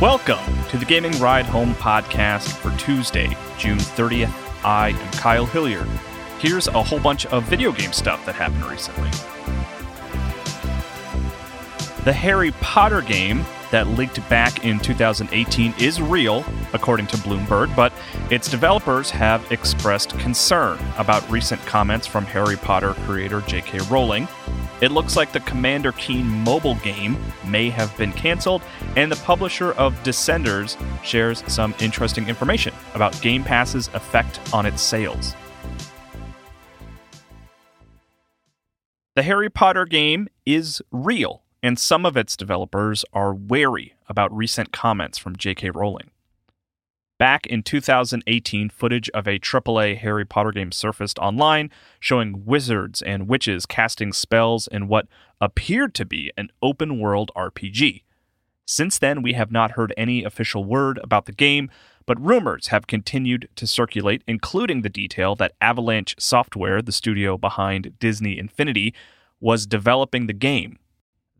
Welcome to the Gaming Ride Home podcast for Tuesday, June 30th. I am Kyle Hilliard. Here's a whole bunch of video game stuff that happened recently. The Harry Potter game that leaked back in 2018 is real, according to Bloomberg, but its developers have expressed concern about recent comments from Harry Potter creator J.K. Rowling. It looks like the Commander Keen mobile game may have been canceled, and the publisher of Descenders shares some interesting information about Game Pass's effect on its sales. The Harry Potter game is real, and some of its developers are wary about recent comments from J.K. Rowling. Back in 2018, footage of a AAA Harry Potter game surfaced online, showing wizards and witches casting spells in what appeared to be an open-world RPG. Since then, we have not heard any official word about the game, but rumors have continued to circulate, including the detail that Avalanche Software, the studio behind Disney Infinity, was developing the game.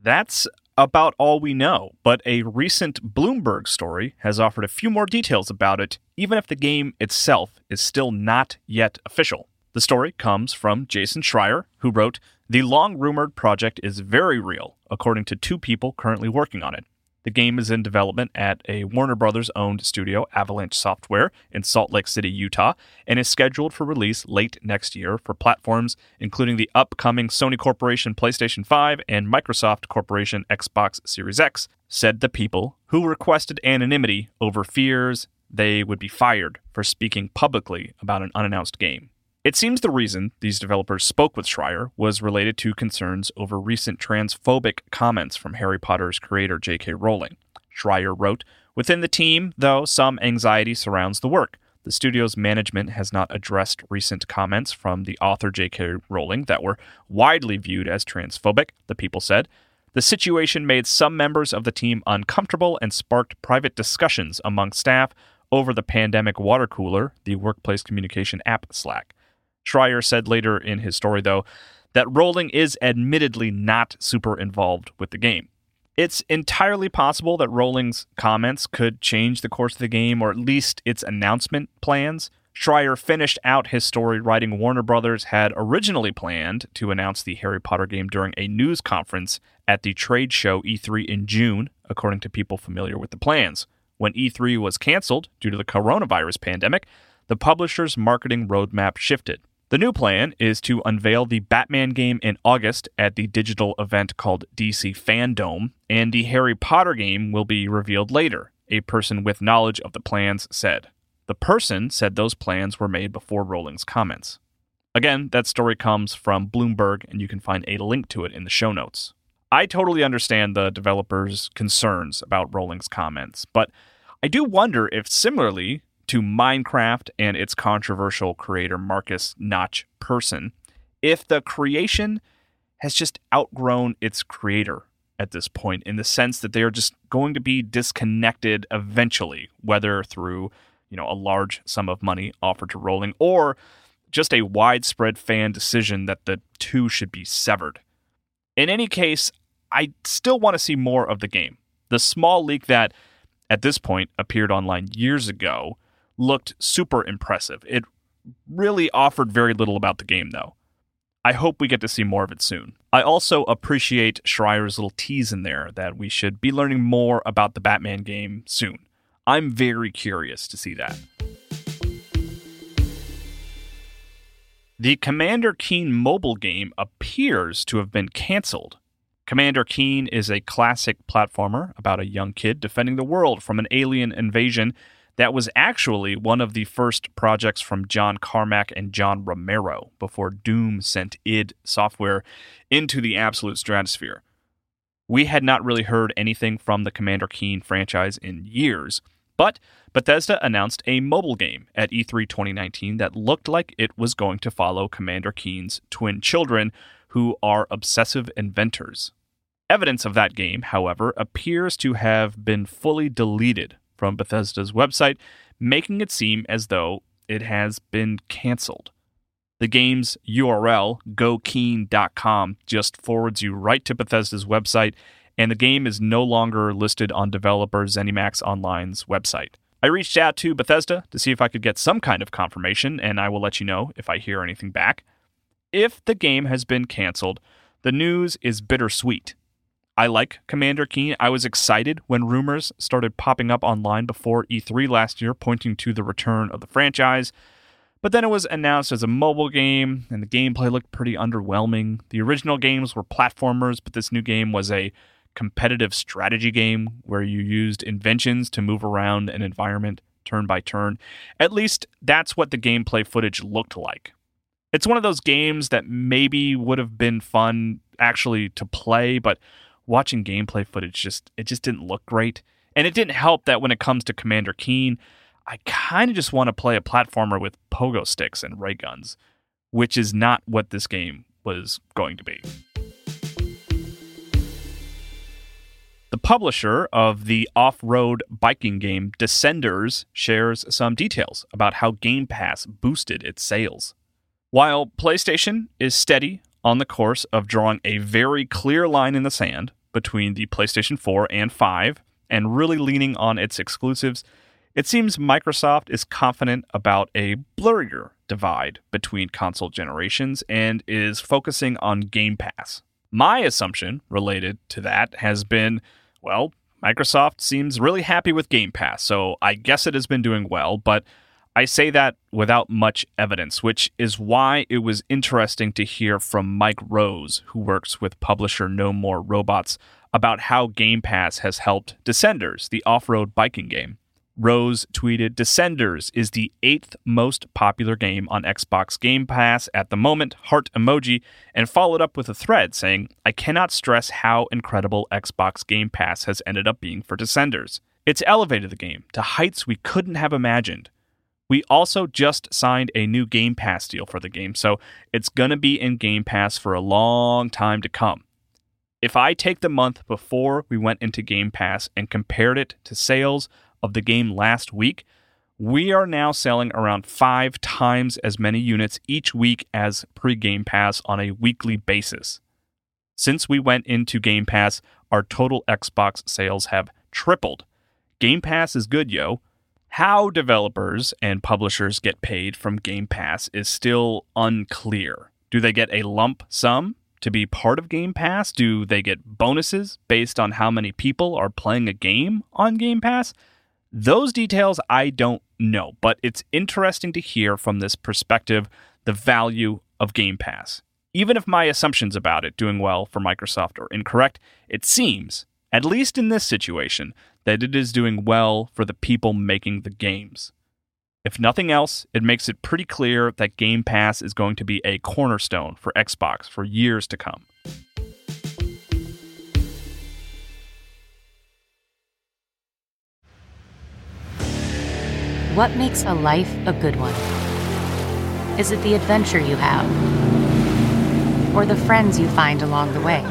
That's about all we know, but a recent Bloomberg story has offered a few more details about it, even if the game itself is still not yet official. The story comes from Jason Schreier, who wrote, "The long-rumored project is very real, according to two people currently working on it. The game is in development at a Warner Brothers-owned studio, Avalanche Software, in Salt Lake City, Utah, and is scheduled for release late next year for platforms including the upcoming Sony Corporation PlayStation 5 and Microsoft Corporation Xbox Series X," said the people who requested anonymity over fears they would be fired for speaking publicly about an unannounced game. It seems the reason these developers spoke with Schreier was related to concerns over recent transphobic comments from Harry Potter's creator J.K. Rowling. Schreier wrote, "Within the team, though, some anxiety surrounds the work. The studio's management has not addressed recent comments from the author J.K. Rowling that were widely viewed as transphobic," the people said. "The situation made some members of the team uncomfortable and sparked private discussions among staff over the pandemic water cooler, the workplace communication app Slack." Schreier said later in his story, though, that Rowling is admittedly not super involved with the game. It's entirely possible that Rowling's comments could change the course of the game, or at least its announcement plans. Schreier finished out his story writing, "Warner Brothers had originally planned to announce the Harry Potter game during a news conference at the trade show E3 in June, according to people familiar with the plans. When E3 was canceled due to the coronavirus pandemic, the publisher's marketing roadmap shifted. The new plan is to unveil the Batman game in August at the digital event called DC FanDome, and the Harry Potter game will be revealed later," a person with knowledge of the plans said. The person said those plans were made before Rowling's comments. Again, that story comes from Bloomberg, and you can find a link to it in the show notes. I totally understand the developers' concerns about Rowling's comments, but I do wonder if similarly to Minecraft and its controversial creator Marcus Notch person, if the creation has just outgrown its creator at this point, in the sense that they are just going to be disconnected eventually, whether through, a large sum of money offered to Rowling or just a widespread fan decision that the two should be severed. In any case, I still want to see more of the game. The small leak that at this point appeared online years ago looked super impressive. It really offered very little about the game, though. I hope we get to see more of it soon. I also appreciate Schreier's little tease in there that we should be learning more about the Batman game soon. I'm very curious to see that. The Commander Keen mobile game appears to have been canceled. Commander Keen is a classic platformer about a young kid defending the world from an alien invasion that was actually one of the first projects from John Carmack and John Romero before Doom sent id Software into the absolute stratosphere. we had not really heard anything from the Commander Keen franchise in years. But Bethesda announced a mobile game at E3 2019 that looked like it was going to follow Commander Keen's twin children, who are obsessive inventors. Evidence of that game, however, appears to have been fully deleted from Bethesda's website, making it seem as though it has been canceled. The game's URL, gokeen.com, just forwards you right to Bethesda's website, and the game is no longer listed on developer ZeniMax Online's website. I reached out to Bethesda to see if I could get some kind of confirmation, and I will let you know if I hear anything back. If the game has been canceled, the news is bittersweet. I like Commander Keen. I was excited when rumors started popping up online before E3 last year, pointing to the return of the franchise. But then it was announced as a mobile game, and the gameplay looked pretty underwhelming. The original games were platformers, but this new game was a competitive strategy game where you used inventions to move around an environment turn by turn. At least that's what the gameplay footage looked like. It's one of those games that maybe would have been fun actually to play, but watching gameplay footage, it just didn't look great. And it didn't help that when it comes to Commander Keen, I kind of just want to play a platformer with pogo sticks and ray guns, which is not what this game was going to be. The publisher of the off-road biking game Descenders shares some details about how Game Pass boosted its sales. While PlayStation is steady on the course of drawing a very clear line in the sand between the PlayStation 4 and 5 and really leaning on its exclusives, it seems Microsoft is confident about a blurrier divide between console generations and is focusing on Game Pass. My assumption related to that has been, well, Microsoft seems really happy with Game Pass, so I guess it has been doing well, but I say that without much evidence, which is why it was interesting to hear from Mike Rose, who works with publisher No More Robots, about how Game Pass has helped Descenders, the off-road biking game. Rose tweeted, "Descenders is the 8th most popular game on Xbox Game Pass at the moment, heart emoji," and followed up with a thread saying, "I cannot stress how incredible Xbox Game Pass has ended up being for Descenders. It's elevated the game to heights we couldn't have imagined. We also just signed a new Game Pass deal for the game, so it's going to be in Game Pass for a long time to come. If I take the month before we went into Game Pass and compared it to sales of the game last week, we are now selling around 5 times as many units each week as pre-Game Pass on a weekly basis. Since we went into Game Pass, our total Xbox sales have tripled. Game Pass is good, yo. How developers and publishers get paid from Game Pass is still unclear. Do they get a lump sum to be part of Game Pass? Do they get bonuses based on how many people are playing a game on Game Pass? Those details I don't know, but it's interesting to hear from this perspective the value of Game Pass. Even if my assumptions about it doing well for Microsoft are incorrect, it seems, at least in this situation, that it is doing well for the people making the games. If nothing else, it makes it pretty clear that Game Pass is going to be a cornerstone for Xbox for years to come. What makes a life a good one? Is it the adventure you have? Or the friends you find along the way?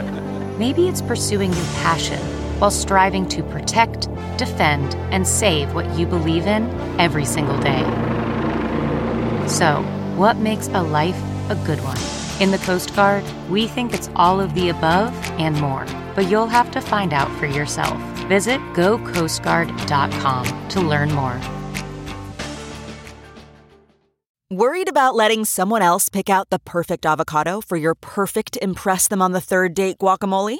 Maybe it's pursuing your passion while striving to protect, defend, and save what you believe in every single day. So, what makes a life a good one? In the Coast Guard, we think it's all of the above and more, but you'll have to find out for yourself. Visit GoCoastGuard.com to learn more. Worried about letting someone else pick out the perfect avocado for your perfect impress-them-on-the-third-date guacamole?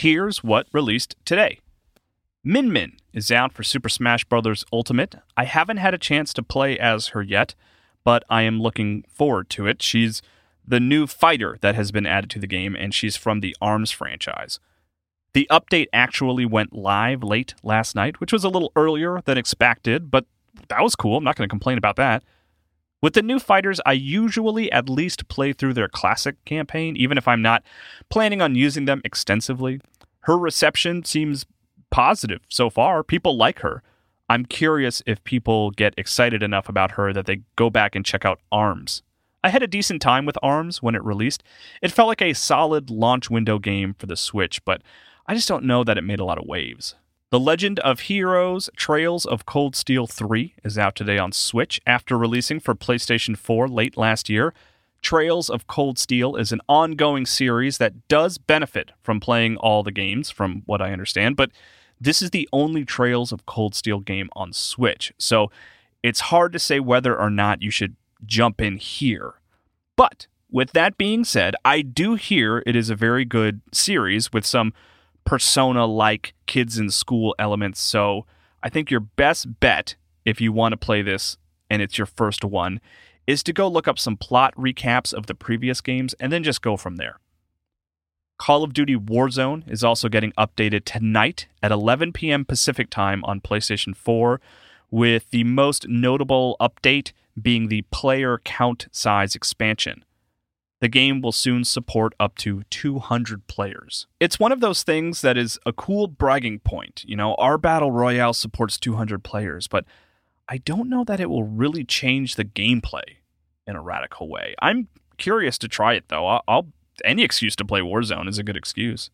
Here's what released today. Min Min is out for Super Smash Bros. Ultimate. I haven't had a chance to play as her yet, but I am looking forward to it. She's the new fighter that has been added to the game, and she's from the ARMS franchise. The update actually went live late last night, which was a little earlier than expected, but that was cool. I'm not going to complain about that. With the new fighters, I usually at least play through their classic campaign, even if I'm not planning on using them extensively. Her reception seems positive so far. People like her. I'm curious if people get excited enough about her that they go back and check out ARMS. I had a decent time with ARMS when it released. It felt like a solid launch window game for the Switch, but I just don't know that it made a lot of waves. The Legend of Heroes Trails of Cold Steel 3 is out today on Switch after releasing for PlayStation 4 late last year. Trails of Cold Steel is an ongoing series that does benefit from playing all the games, from what I understand, but this is the only Trails of Cold Steel game on Switch, so it's hard to say whether or not you should jump in here. But with that being said, I do hear it is a very good series with some Persona-like kids in school elements, so I think your best bet, if you want to play this and it's your first one, is to go look up some plot recaps of the previous games and then just go from there. Call of Duty Warzone is also getting updated tonight at 11 p.m. Pacific time on PlayStation 4, with the most notable update being the player count size expansion. The game will soon support up to 200 players. It's one of those things that is a cool bragging point. You know, our Battle Royale supports 200 players, but I don't know that it will really change the gameplay in a radical way. I'm curious to try it, though. Any excuse to play Warzone is a good excuse.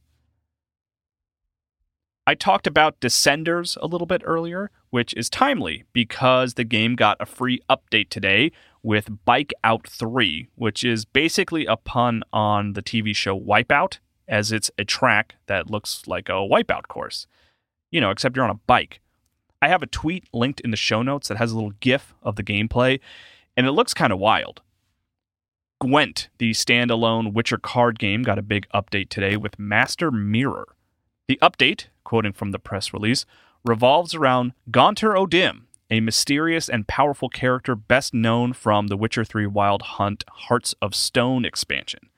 I talked about Descenders a little bit earlier, which is timely because the game got a free update today with Wipeout 3, which is basically a pun on the TV show Wipeout, as it's a track that looks like a wipeout course. You know, except you're on a bike. I have a tweet linked in the show notes that has a little GIF of the gameplay, and it looks kind of wild. Gwent, the standalone Witcher card game, got a big update today with Master Mirror. The update, quoting from the press release, revolves around Gaunter O'Dim, a mysterious and powerful character best known from the Witcher 3 Wild Hunt Hearts of Stone expansion.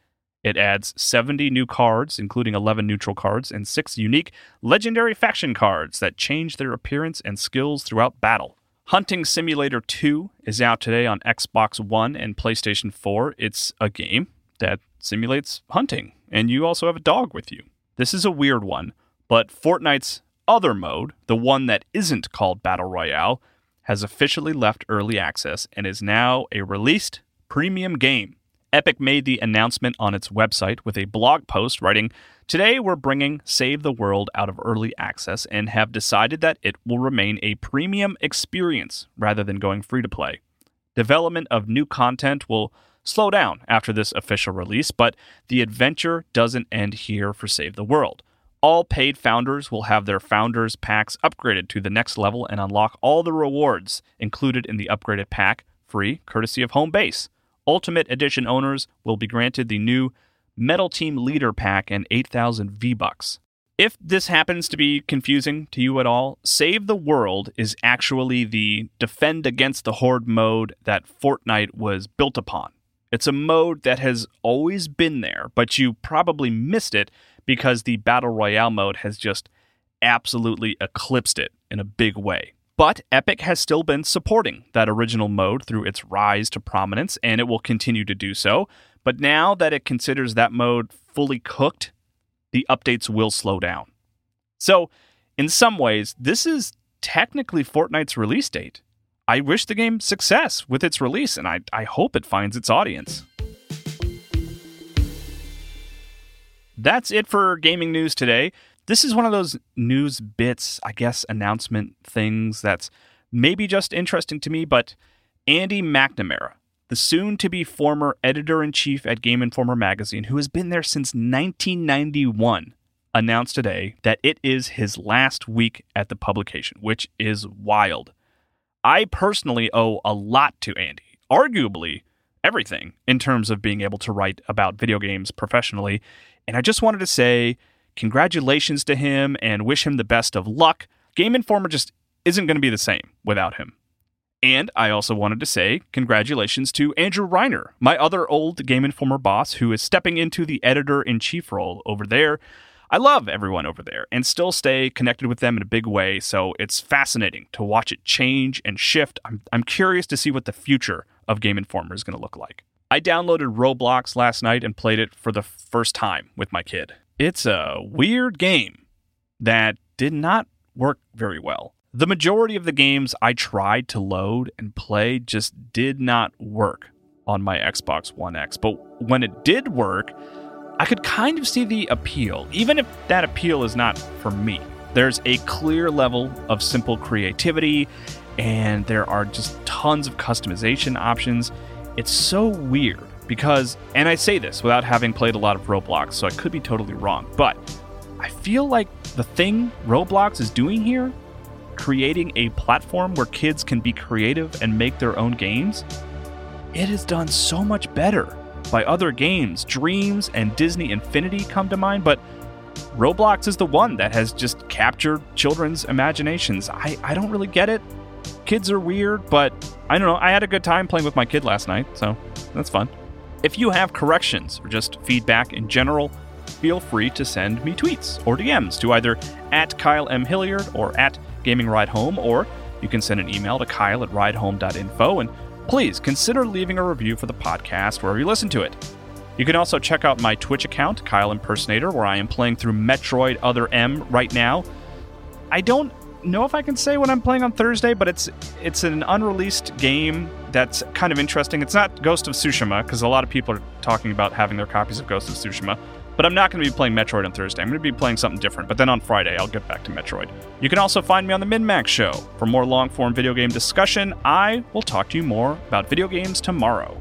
It adds 70 new cards, including 11 neutral cards, and 6 unique legendary faction cards that change their appearance and skills throughout battle. Hunting Simulator 2 is out today on Xbox One and PlayStation 4. It's a game that simulates hunting, and you also have a dog with you. This is a weird one, but Fortnite's other mode, the one that isn't called Battle Royale, has officially left early access and is now a released premium game. Epic made the announcement on its website with a blog post writing, "Today we're bringing Save the World out of early access and have decided that it will remain a premium experience rather than going free to play. Development of new content will slow down after this official release, but the adventure doesn't end here for Save the World. All paid founders will have their founders packs upgraded to the next level and unlock all the rewards included in the upgraded pack, free, courtesy of home base. Ultimate Edition owners will be granted the new Metal Team Leader pack and 8,000 V-Bucks. If this happens to be confusing to you at all, Save the World is actually the Defend Against the Horde mode that Fortnite was built upon. It's a mode that has always been there, but you probably missed it because the Battle Royale mode has just absolutely eclipsed it in a big way. But Epic has still been supporting that original mode through its rise to prominence, and it will continue to do so. But now that it considers that mode fully cooked, the updates will slow down. So, in some ways, this is technically Fortnite's release date. I wish the game success with its release, and I hope it finds its audience. That's it for gaming news today. This is one of those news bits, I guess, announcement things that's maybe just interesting to me, but Andy McNamara, the soon-to-be former editor-in-chief at Game Informer magazine, who has been there since 1991, announced today that it is his last week at the publication, which is wild. I personally owe a lot to Andy, arguably everything, in terms of being able to write about video games professionally. And I just wanted to say Congratulations to him and wish him the best of luck. Game Informer just isn't going to be the same without him. And I also wanted to say congratulations to Andrew Reiner, my other old Game Informer boss, who is stepping into the editor-in-chief role over there. I love everyone over there and still stay connected with them in a big way, so it's fascinating to watch it change and shift. I'm curious to see what the future of Game Informer is going to look like. I downloaded Roblox last night and played it for the first time with my kid. It's a weird game that did not work very well. The majority of the games I tried to load and play just did not work on my Xbox One X. But when it did work, I could kind of see the appeal, even if that appeal is not for me. There's a clear level of simple creativity, and there are just tons of customization options. It's so weird because, and I say this without having played a lot of Roblox, so I could be totally wrong, but I feel like the thing Roblox is doing here, creating a platform where kids can be creative and make their own games, it is done so much better by other games. Dreams and Disney Infinity come to mind, but Roblox is the one that has just captured children's imaginations. I don't really get it. Kids are weird, but I don't know. I had a good time playing with my kid last night, so that's fun. If you have corrections or just feedback in general, feel free to send me tweets or DMs to either at Kyle M. Hilliard or at Gaming Ride Home, or you can send an email to kyle@ridehome.info, and please consider leaving a review for the podcast wherever you listen to it. You can also check out my Twitch account, Kyle Impersonator, where I am playing through Metroid Other M right now. I don't know if I can say what I'm playing on Thursday, but it's an unreleased game that's kind of interesting. It's not Ghost of Tsushima, because a lot of people are talking about having their copies of Ghost of Tsushima. But I'm not going to be playing Metroid on Thursday. I'm going to be playing something different. But then on Friday, I'll get back to Metroid. You can also find me on the MinMax Show for more long-form video game discussion. I will talk to you more about video games tomorrow.